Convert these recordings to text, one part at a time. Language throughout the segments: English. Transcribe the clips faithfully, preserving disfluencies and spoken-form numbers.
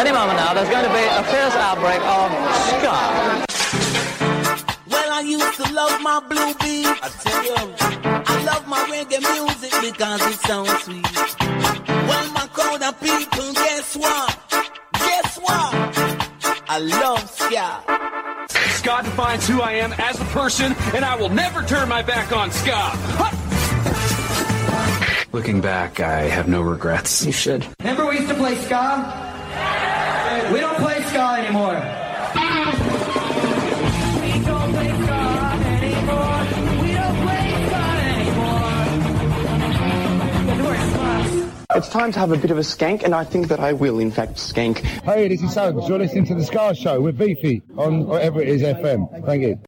Any moment now, there's going to be a fierce outbreak of ska. Well, I used to love my blue beat. I tell you, I love my reggae music because it sounds sweet. Well, my crowd of people, guess what? Guess what? I love ska. Ska defines who I am as a person, and I will never turn my back on ska. Ha! Looking back, I have no regrets. You should. Remember we used to play ska? Yeah. We don't play ska anymore. We don't play ska anymore. We don't play ska anymore. We're Skluts. It's time to have a bit of a skank, and I think that I will, in fact, skank. Hey, this is Suggs. You're listening to The Ska Show with Beefy on whatever it is, F M. Thank you.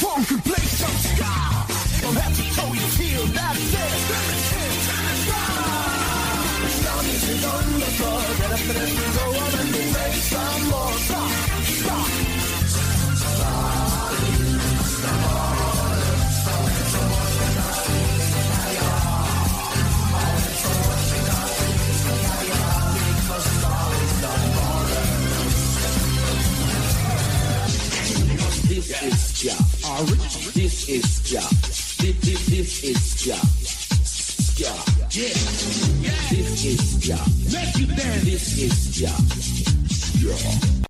from the place of Ska. Don't have to show you feel that there's Bennies and Ska. As long as you're on the floor, get up and go on and we make some more Ska, Ska, Ska. This is Ska. This is Ska. This, this, this is Ska. Ska. Yeah. Yeah. This is Ska. Let you dance. This is Ska. Ska.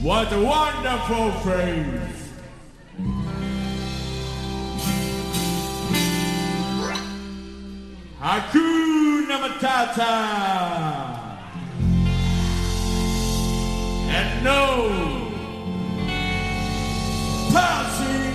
What a wonderful phrase! Hakuna Matata! And no passing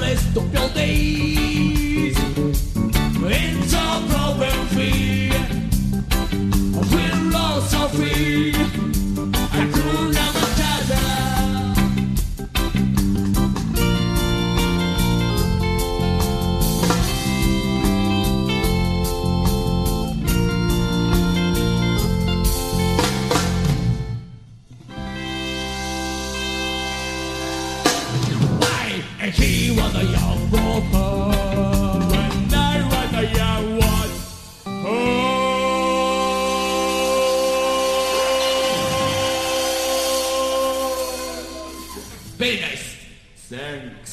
List of your days, it's all problem free. We're all so free. Hakuna Matata. I and he was a young roper when I was a young one. Oh, be nice. Thanks.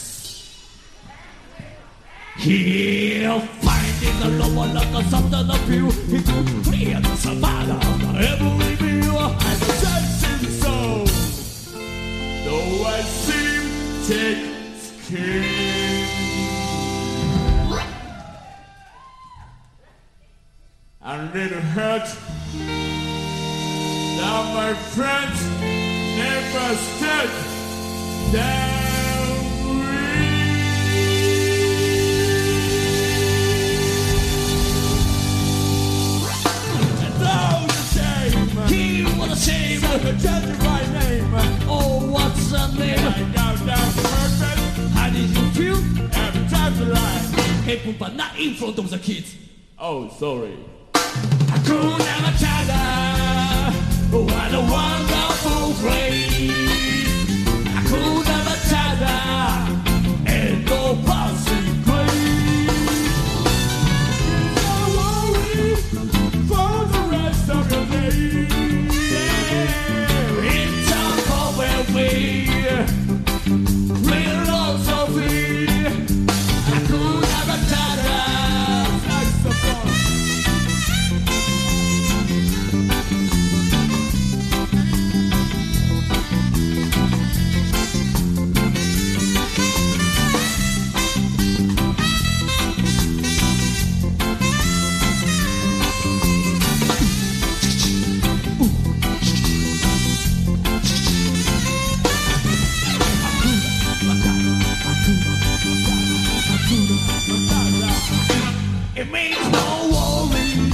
He'll find in the lower lot of something of you. He could clear the savannah of every view and sense in soul. Though I seem sick. I'm little hurt that my friends never stood down with. And though the shame, he was a shame, judging my name. Oh, what's the name? I got down perfect. How did you feel? Every time to lie. Hey, but not in front of the kids. Oh, sorry. Hakuna Matata. What a wonderful phrase. Hakuna Matata. And no passing grace. Don't worry for the rest of your days. Yeah. It's a power way. It means no worries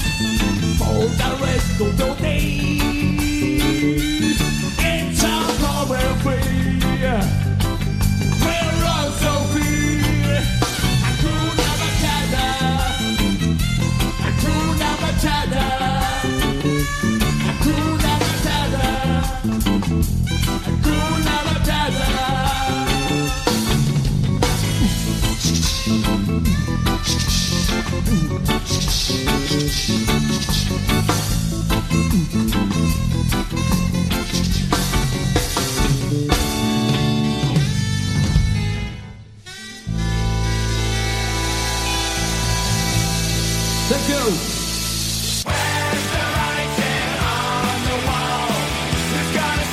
for the rest of your days. It's a problem free. We're all so free. Hakuna Matata. Hakuna Matata. Hakuna Matata. Hakuna Matata. Let's go! Where's the writing on the wall? There's gotta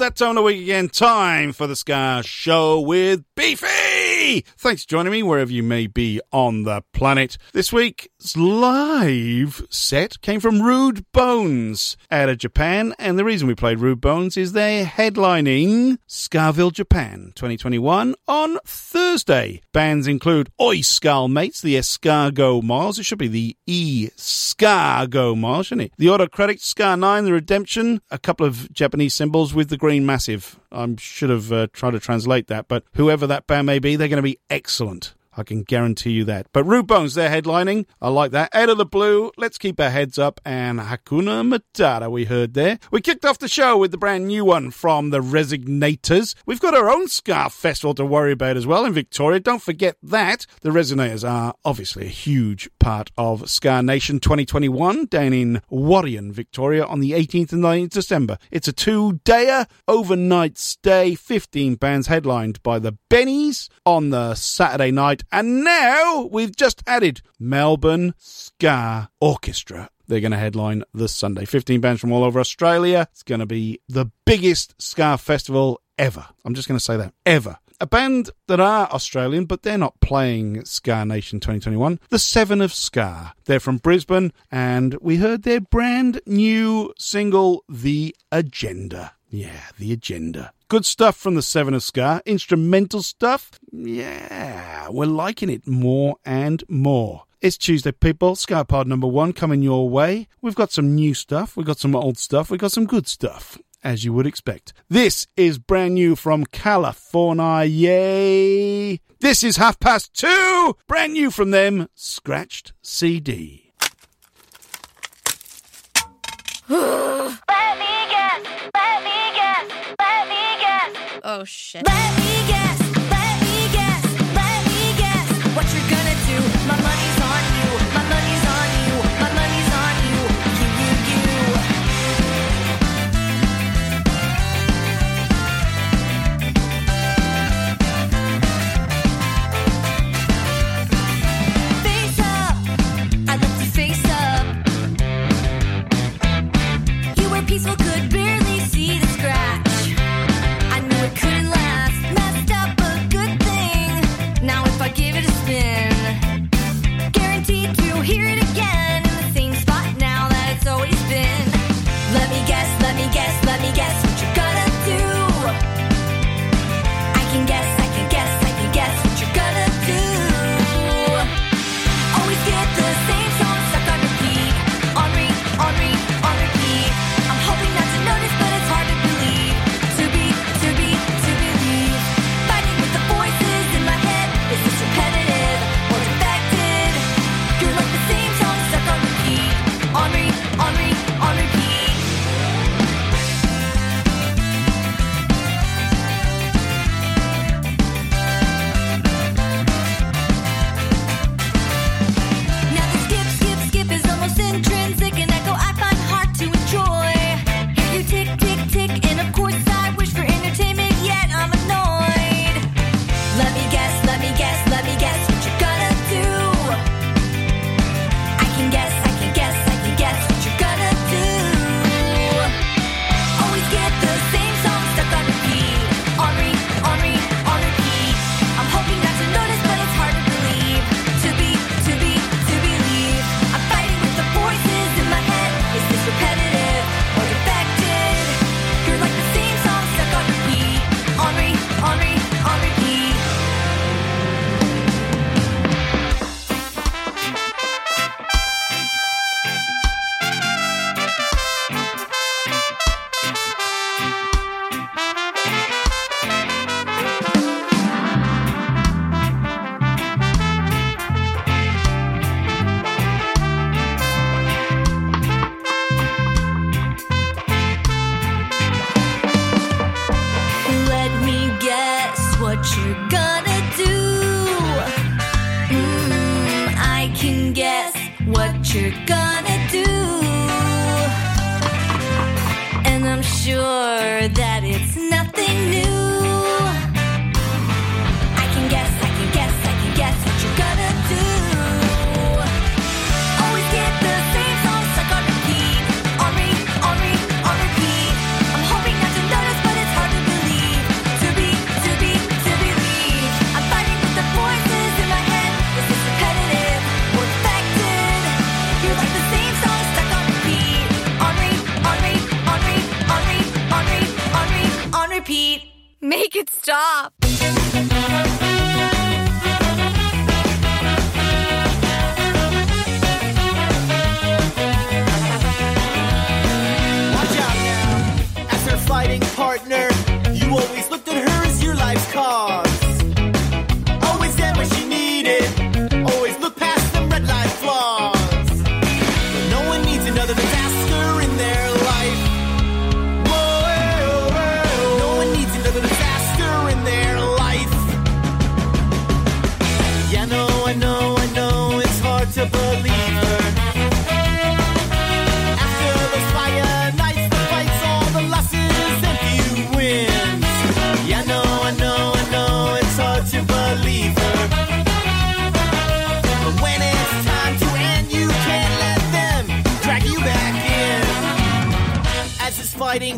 That time of the week again, time for the Ska Show with Beefy! Thanks for joining me wherever you may be on the planet. This week's live set came from Rude Bones out of Japan, and the reason we played Rude Bones is they're headlining Skaville, Japan twenty twenty-one on Thursday. Bands include Oi Skullmates, the Escargo Miles, it should be the E Escargo Miles, shouldn't it? The Autocratic, Scar nine, The Redemption, a couple of Japanese symbols with the green massive. I should have uh, tried to translate that, but whoever that band may be, they're going to be excellent. I can guarantee you that. But Rude Bones, they're headlining. I like that. Out of the blue, let's keep our heads up. And Hakuna Matata we heard there. We kicked off the show with the brand new one from the Resignators. We've got our own Ska Festival to worry about as well in Victoria. Don't forget that. The Resignators are obviously a huge part of Scar Nation twenty twenty-one down in Warrion, Victoria on the eighteenth and nineteenth of December. It's a two-dayer overnight stay. fifteen bands headlined by the Bennies on the Saturday night. And now we've just added Melbourne Ska Orchestra. They're going to headline this Sunday. fifteen bands from all over Australia. It's going to be the biggest Ska festival ever. I'm just going to say that. Ever. a band that are Australian, but they're not playing Scar Nation twenty twenty-one, the Seven of Ska. They're from Brisbane, and we heard their brand new single, The Agenda. Yeah, The Agenda. Good stuff from the Seven of Ska. Instrumental stuff, yeah, we're liking it more and more. It's Tuesday, people. Ska Pod number one coming your way. We've got some new stuff. We've got some old stuff. We've got some good stuff, as you would expect. This is brand new from California. Yay! This is Half Past Two. Brand new from them. Scratched C D. Let me guess. Let me guess. Let me guess. Oh, shit. Let me guess. Let me guess. Let me guess. What you're gonna do. My money's peaceful, could barely see the scratch. I knew it couldn't last. Messed up a good thing. Now if I give it a spin, guaranteed to hear it again in the same spot now that it's always been. Let me guess, let me guess, let me guess what you're gonna do. I can guess, I can guess, I can guess what you're gonna do. Always get the same song stuck on repeat. On repeat, on repeat, on repeat.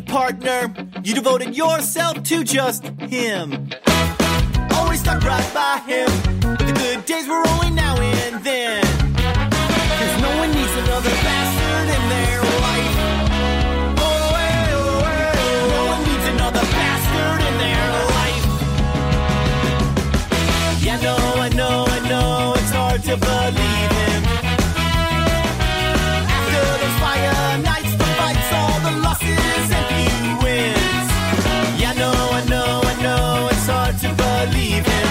Partner, you devoted yourself to just him. him. But the good days were only now and then, 'cause no one needs another bastard in their life. Oh, hey, oh, hey, oh. No one needs another bastard in their life. Yeah, no, I know, I know, it's hard to believe him. After those fire nights, the fights, all the losses and few wins. Yeah, no, I know, I know, it's hard to believe him.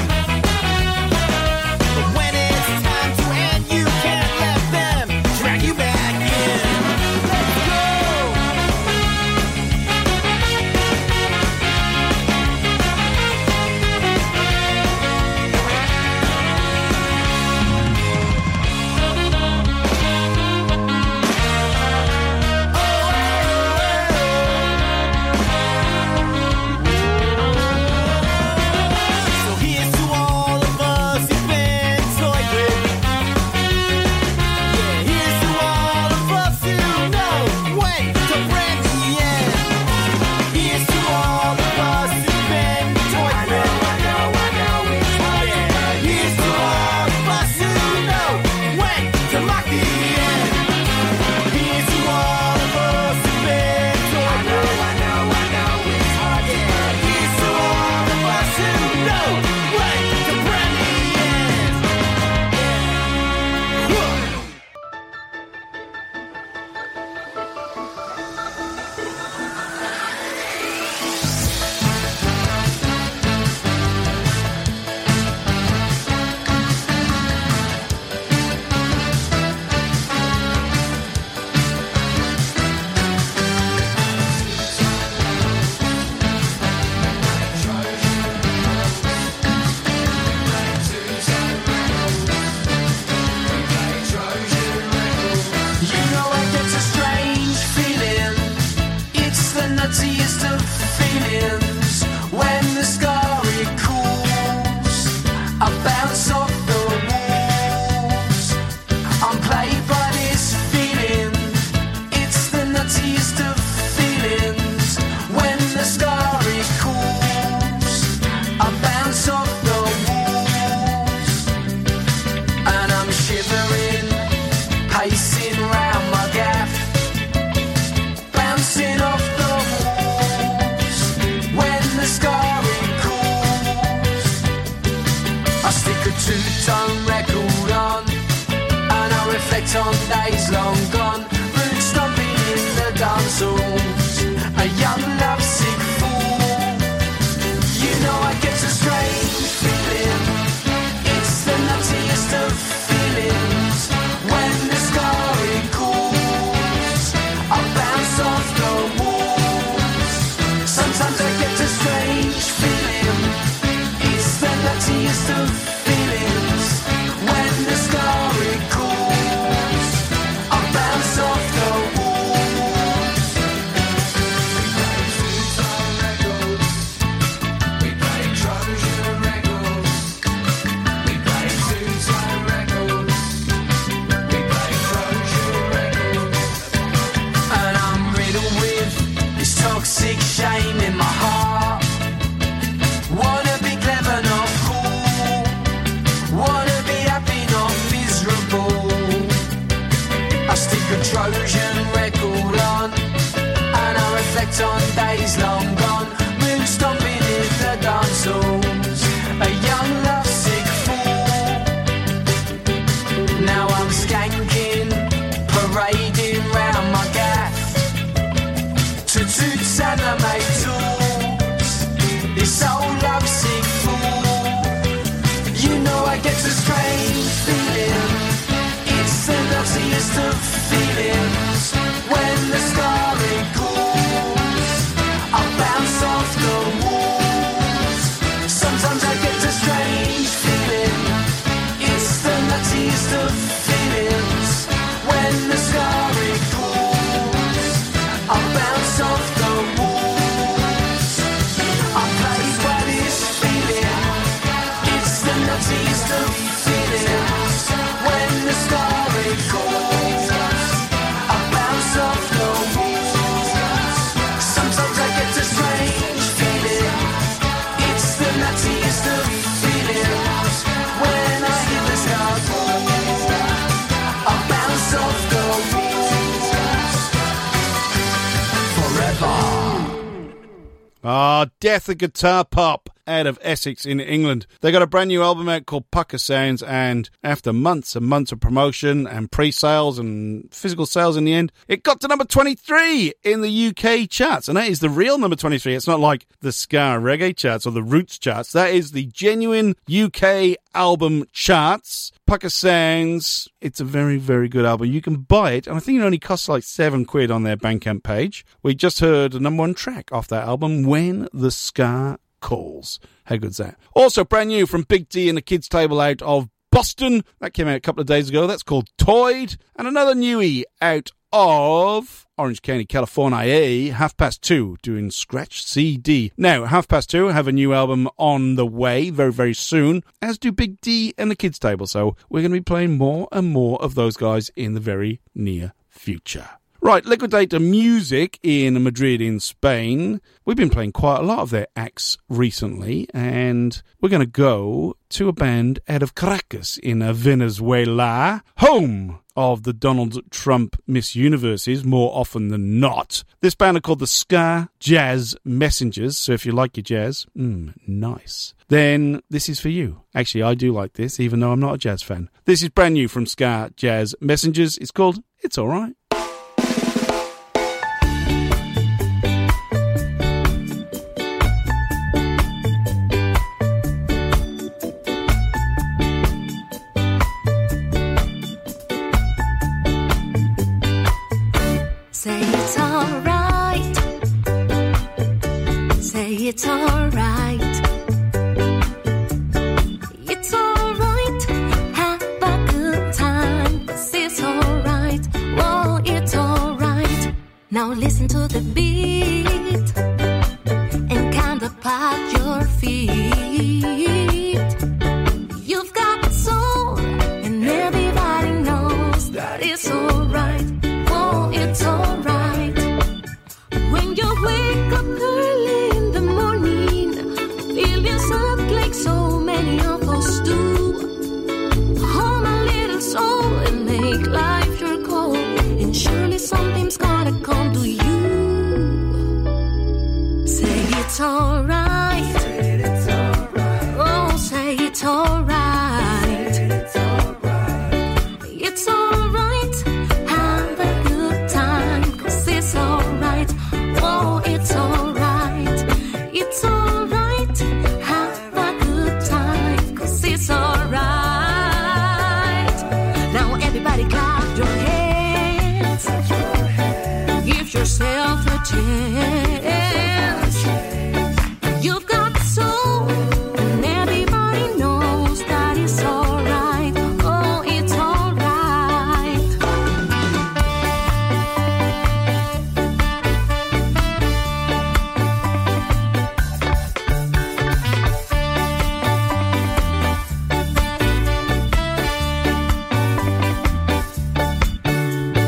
Feeling when the story goes, I are Death of Guitar Pop out of Essex in England. They got a brand new album out called Pucker Sounds, and after months and months of promotion and pre-sales and physical sales in the end, it got to number twenty-three in the U K charts, and that is the real number twenty-three. It's not like the ska reggae charts or the roots charts. That is the genuine U K album charts. Pucker Sounds, it's a very, very good album. You can buy it, and I think it only costs like seven quid on their Bandcamp page. We just heard the number one track off that album, When the Ska Calls. How good's that? Also brand new from Big D and the Kids Table out of Boston. That came out a couple of days ago. That's called Toyed. And another newie out of Orange County, California, Half Past Two, doing Scratch C D. Now, Half Past Two have a new album on the way very, very soon, as do Big D and the Kids Table. So we're going to be playing more and more of those guys in the very near future. Right, Liquidator Music in Madrid in Spain. We've been playing quite a lot of their acts recently, and we're going to go to a band out of Caracas in Venezuela, home of the Donald Trump Miss Universes more often than not. This band are called the Ska Jazz Messengers, so if you like your jazz, mm, nice, then this is for you. Actually, I do like this, even though I'm not a jazz fan. This is brand new from Ska Jazz Messengers. It's called It's All Right. It's all right.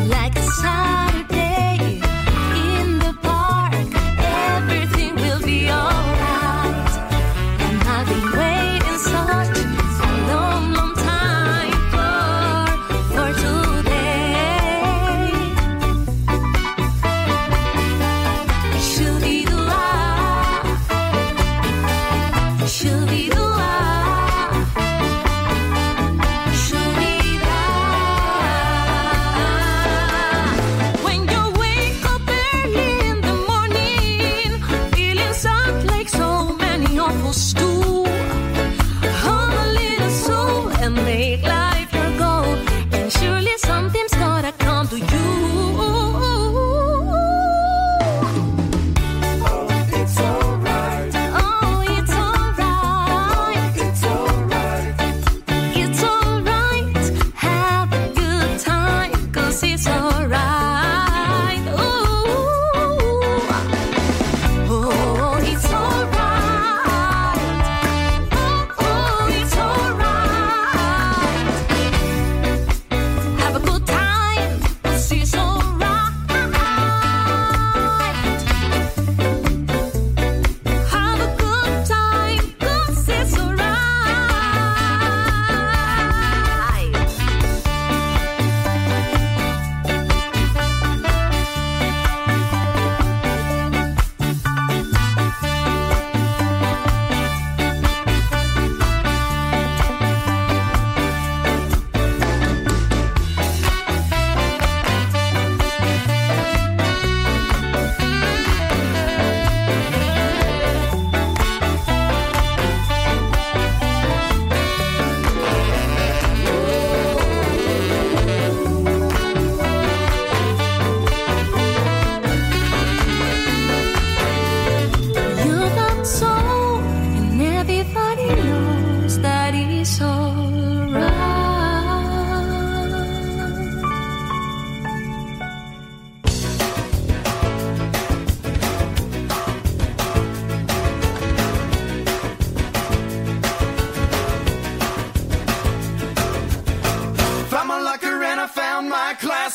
Like a Saturday in the bar,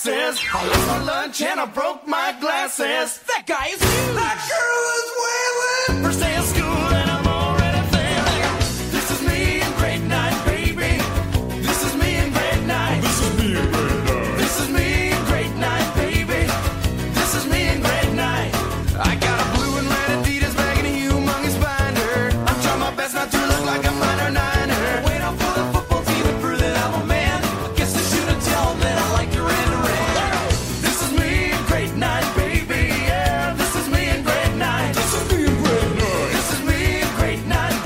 asses. I lost my lunch and I broke my glasses. That guy is huge. That girl is wailing. First day of school and I'm already failing. This is me in grade nine, baby. This is me in grade nine. This is me in grade nine. This is me in grade nine, baby. This is me in grade nine. I got a blue and red Adidas bag and a humongous binder. I'm trying my best not to look like a minor niner. Wait up for the football team and prove that I'm a man. I guess I should have told them that I like to rant and rant. This is me in grade nine, baby. Yeah, this is me in grade nine. This is me in grade nine.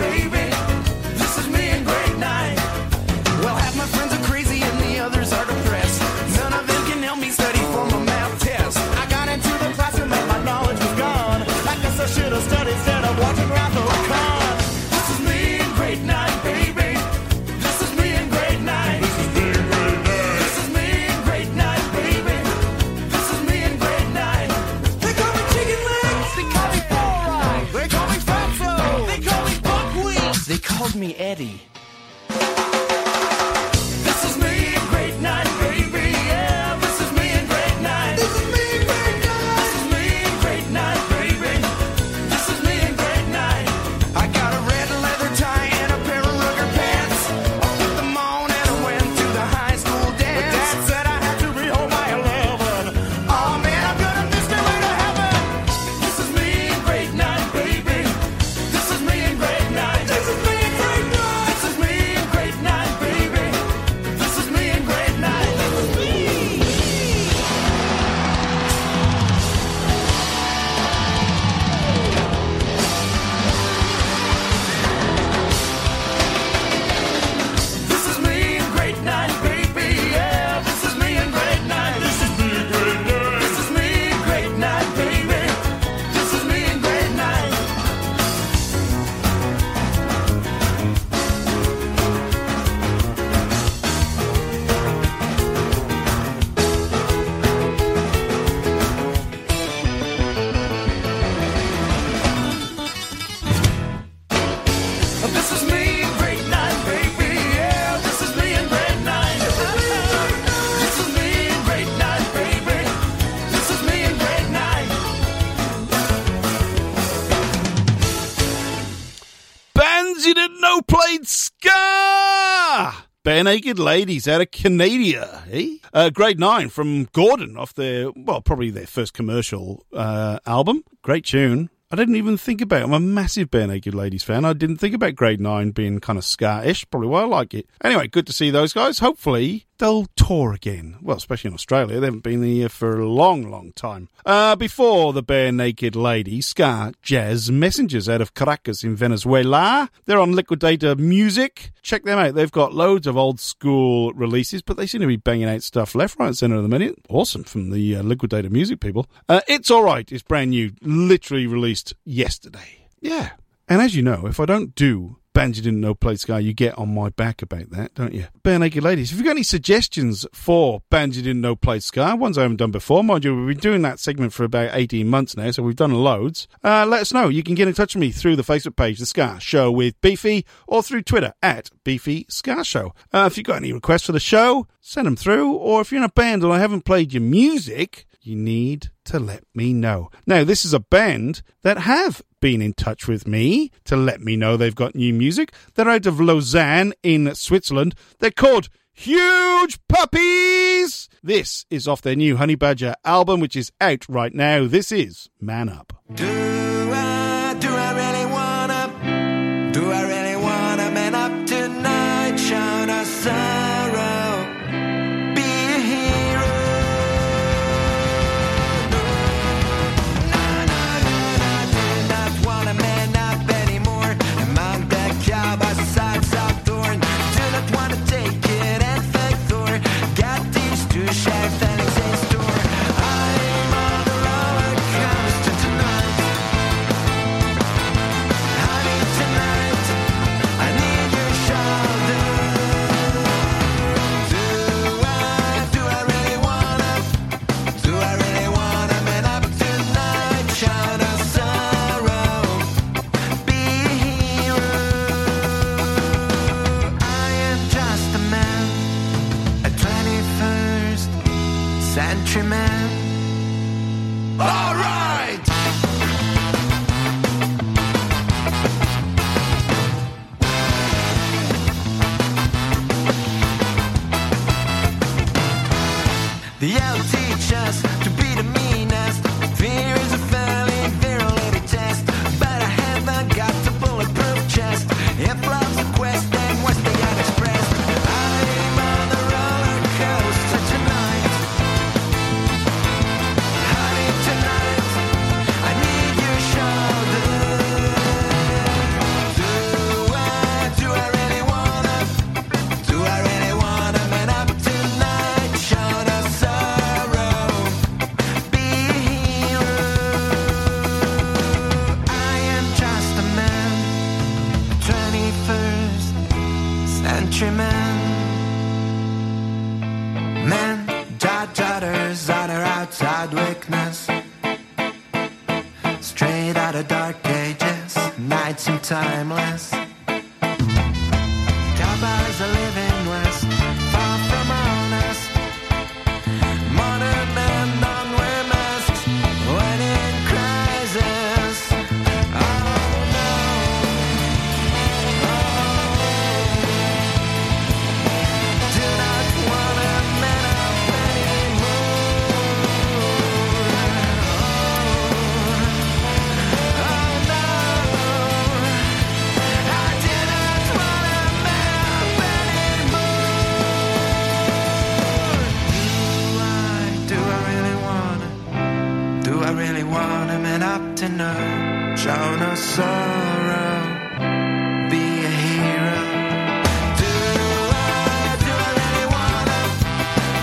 This is me in grade nine, baby. This is me in grade nine. Well, half my friends are crazy and the others are depressed. None of them can help me study for my math test. I got into the class and then my knowledge was gone. I guess I should have studied instead of watching around the con. This is me in grade nine, baby. This is me in grade nine. This is me in grade nine. This is me in grade nine, baby. This is me in grade nine. They call me chicken legs. They call me ball ride. They call me fatso. They call me buckwheat. They called me Eddie. This is me in grade nine, baby. Yeah, this is me in grade nine. This is me in grade nine. This is me in grade nine, baby. This is me in grade nine. I got a red leather tie and a pair of rugger pants. I put them on and I went to the high school dance. But Dad said I had to rehold my eleven. Oh man, I'm gonna miss my way to heaven. This is me in grade nine, baby. This is me in grade nine. This is me in grade nine. This is me in grade nine, baby. This is me in grade nine. This is me. This is me in grade nine, baby. Yeah, this is me in grade nine. This is me in grade nine. This is me in grade nine, baby. This is me in grade nine. This is me in grade nine, baby. Yeah, this is me in grade nine. This is me in grade nine, baby. This is me in grade nine. Bands you didn't know played ska! Barenaked Ladies out of Canada, eh? Uh, grade nine from Gordon off their, well, probably their first commercial uh, album. Great tune. I didn't even think about it. I'm a massive Barenaked Ladies fan. I didn't think about grade nine being kind of ska-ish. Probably why I like it. Anyway, good to see those guys. Hopefully they'll tour again. Well, especially in Australia. They haven't been here for a long, long time. Uh, before the Barenaked Ladies, Ska Jazz Messengers out of Caracas in Venezuela. They're on Liquidator Music. Check them out. They've got loads of old school releases, but they seem to be banging out stuff left, right, and centre at the minute. Awesome from the uh, Liquidator Music people. Uh, it's Alright. It's brand new. Literally released yesterday. Yeah. And as you know, if I don't do Bands You Didn't Know Played Ska, you get on my back about that, don't you? Barenaked Ladies, if you've got any suggestions for Bands You Didn't Know Played Ska, ones I haven't done before, mind you, we've been doing that segment for about eighteen months now, so we've done loads. Uh, let us know. You can get in touch with me through the Facebook page, The Ska Show with Beefy, or through Twitter, at Beefy Ska Show. Uh, if you've got any requests for the show, send them through, or if you're in a band and I haven't played your music, you need to let me know. Now, this is a band that have been in touch with me to let me know they've got new music. They're out of Lausanne in Switzerland. They're called Huge Puppies. This is off their new Honey Badger album, which is out right now. This is Man Up. Do I, do I really wanna, do I really wanna man up tonight, shout our sorrow? Shoulder. countrymen. Men judge others on their outside weakness. Straight out of dark ages, nights and timeless. Cowboys are living west, far from honest. Modern men don't wear masks when in crisis. Oh no, oh. Do not want to man up anymore. Oh, oh no, I do not want to man up anymore. Do I, do I really want to, do I really want to man up to no, show no sorrow, be a hero? Do I, do I really want to,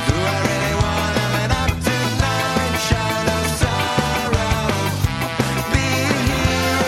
do I really want to man up to no, show no sorrow, be a hero?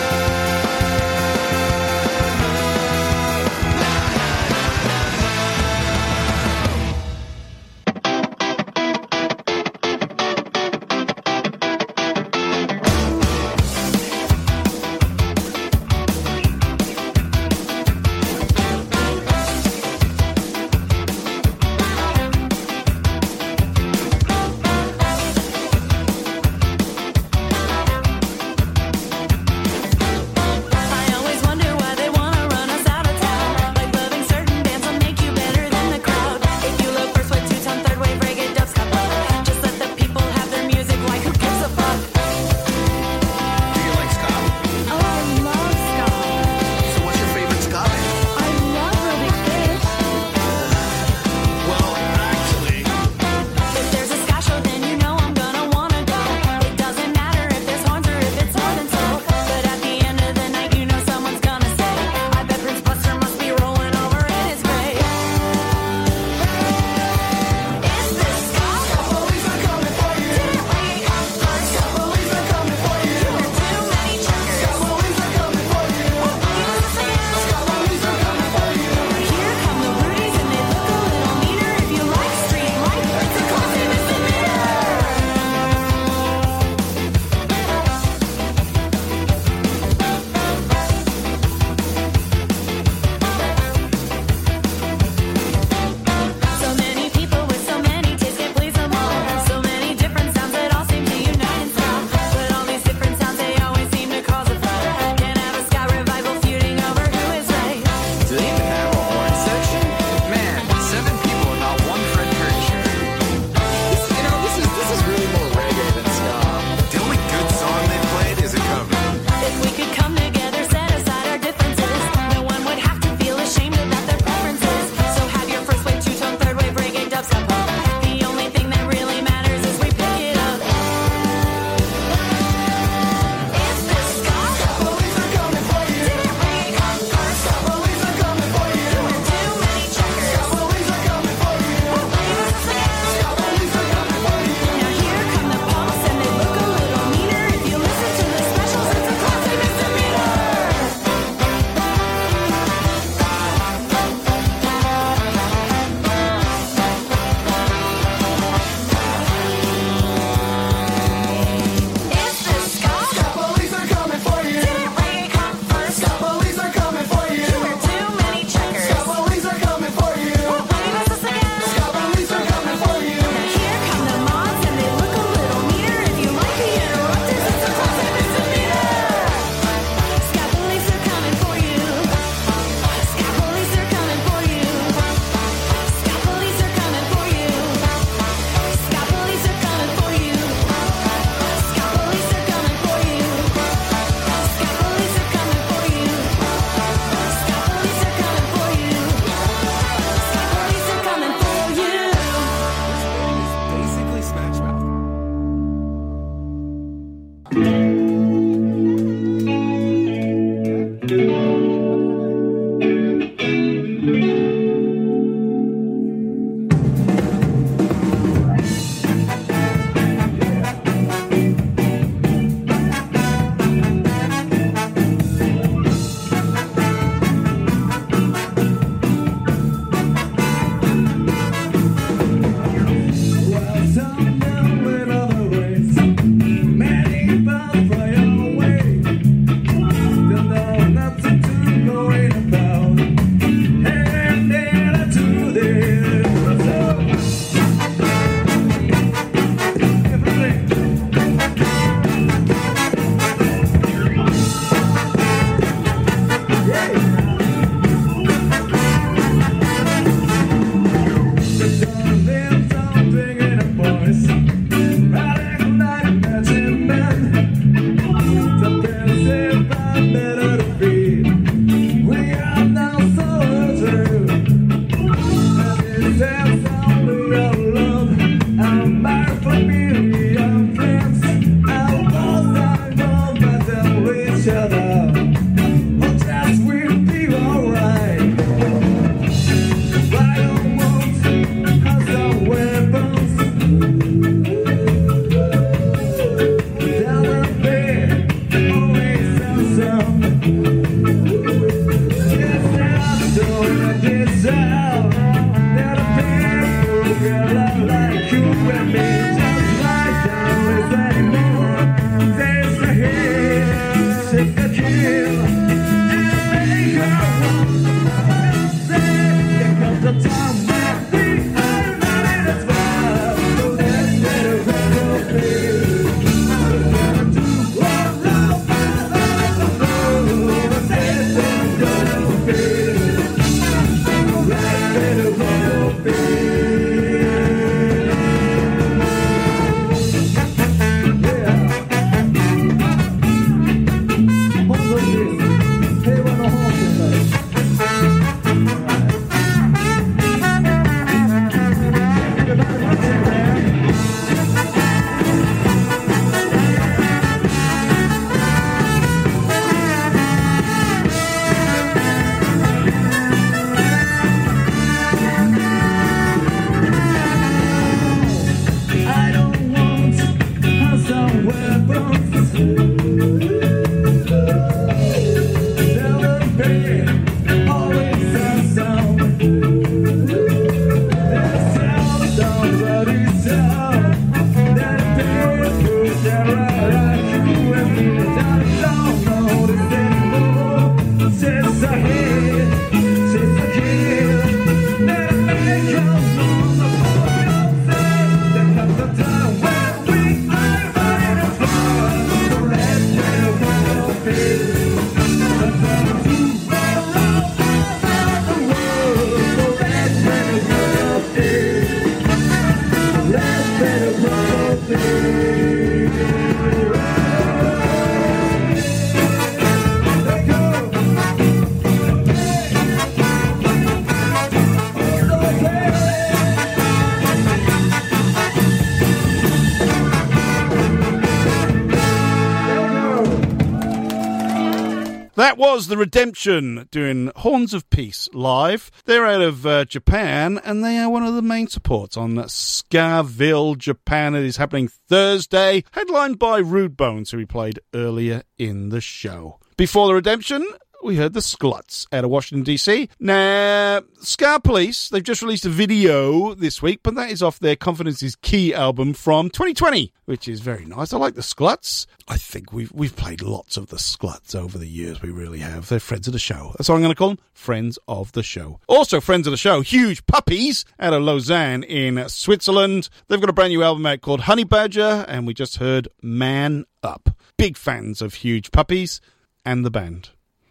That was The Redemption doing Horns of Peace live. They're out of uh, Japan, and they are one of the main supports on Skaville, Japan. It is happening Thursday, headlined by Rude Bones, who we played earlier in the show. Before The Redemption, we heard the Skluts out of Washington, D C. Now, Scar Police, they've just released a video this week, but that is off their Confidence is Key album from twenty twenty, which is very nice. I like the Skluts. I think we've we've played lots of the Skluts over the years. We really have. They're friends of the show. That's what I'm going to call them, friends of the show. Also friends of the show, Huge Puppies out of Lausanne in Switzerland. They've got a brand new album out called Honey Badger, and we just heard Man Up. Big fans of Huge Puppies and the band.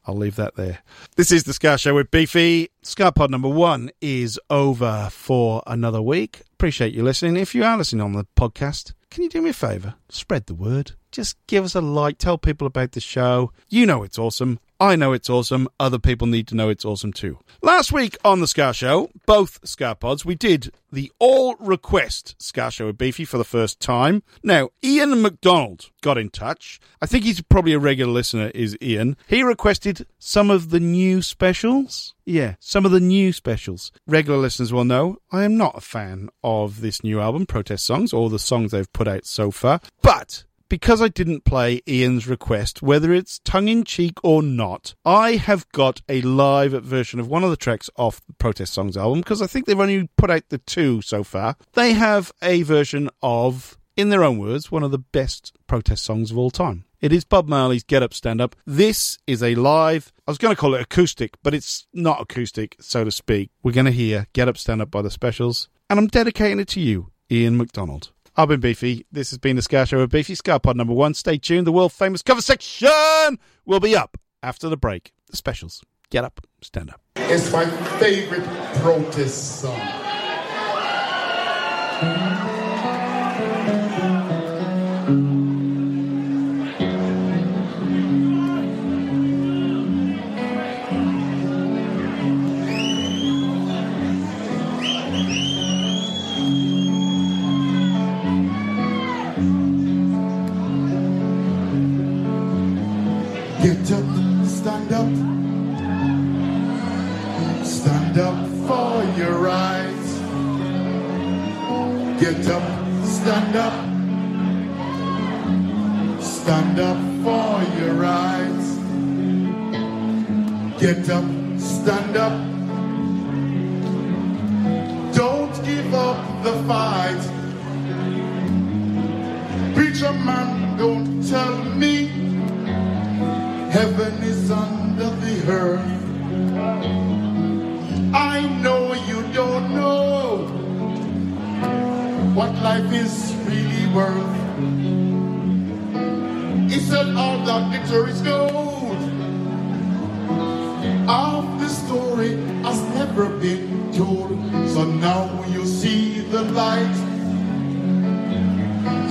I'll leave that there. This is The Ska Show with Beefy. Ska Pod number one is over for another week. Appreciate you listening. If you are listening on the podcast, can you do me a favour? Spread the word. Just give us a like. Tell people about the show. You know it's awesome. I know it's awesome. Other people need to know it's awesome too. Last week on The Ska Show, both Ska Pods, we did the all-request Ska Show with Beefy for the first time. Now, Ian MacDonald got in touch. I think he's probably a regular listener, is Ian. He requested some of the new specials. Yeah, some of the new specials. Regular listeners will know I am not a fan of this new album, Protest Songs, or the songs they've put out so far. But because I didn't play Ian's request, whether it's tongue-in-cheek or not, I have got a live version of one of the tracks off the Protest Songs album, because I think they've only put out the two so far. They have a version of, in their own words, one of the best protest songs of all time. It is Bob Marley's Get Up, Stand Up. This is a live, I was going to call it acoustic, but it's not acoustic, so to speak. We're going to hear Get Up, Stand Up by The Specials, and I'm dedicating it to you, Ian MacDonald. I've been Beefy. This has been The Ska Show with Beefy, Ska Pod number one. Stay tuned. The world famous cover section will be up after the break. The Specials. Get Up, Stand Up. It's my favorite protest song. Get up, stand up, stand up for your rights. Get up, stand up, stand up for your rights. Get up, stand up, don't give up the fight. Preacher man, don't tell me heaven is under the earth. I know you don't know what life is really worth. It's not all that victory is gold. Half the story has never been told. So now you see the light.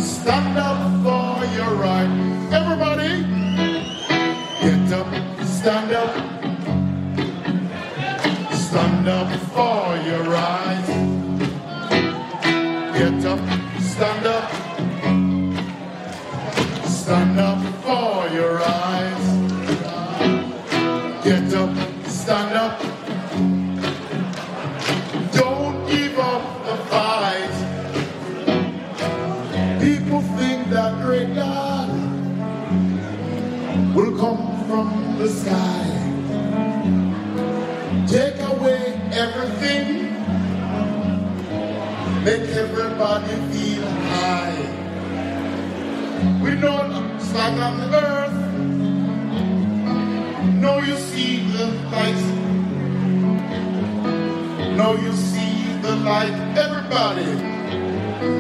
Stand up for your right. Everybody! Get up, stand up, stand up for your rights. Get up, stand up, stand up for your rights. Get up, stand up, don't give up the fight. People think that great God will come from the sky, take away everything, make everybody feel high. We know it's like on the earth. Now you see the light. Now you see the light. Everybody,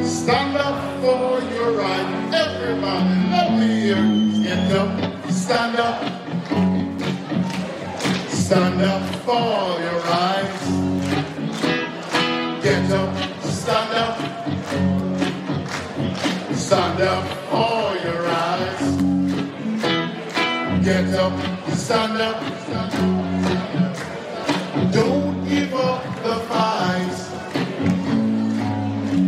stand up for your right. Everybody, let me hear. Get up, stand up. Stand up for your rights. Get up, stand up. Stand up for your rights. Get up, stand up. Don't give up the fight.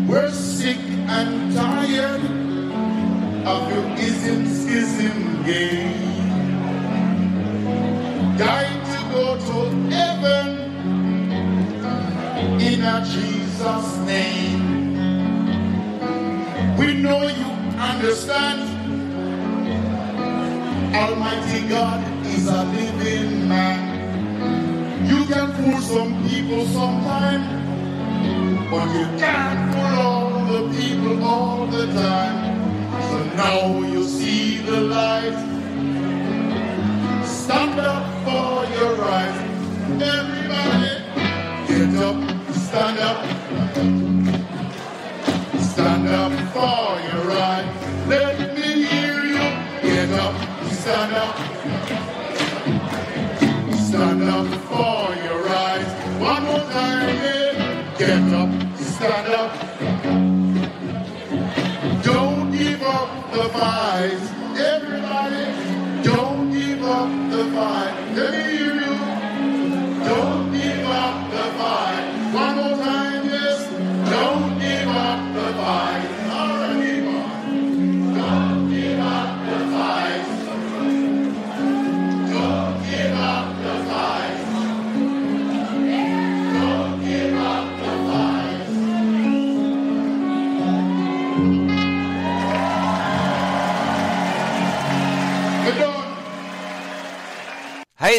We're sick and tired of your ism, schism game. in our Jesus' name. We know you understand. Almighty God is a living man. You can fool some people sometime, but you can't fool all the people all the time. So now you see the light. Stand up for your right. Everybody, get up, stand up, stand up for your right. Let me hear you. Get up, stand up, stand up for your right. One more time, yeah. Get up, stand up. Don't give up the fight. Everybody, don't give up the fight. Let me hear you. Don't give up the fight. One more time, yes. Don't give up the fight. Already won. Don't give up the fight. Don't give up the fight. Don't give up the fight. Good dog. Hey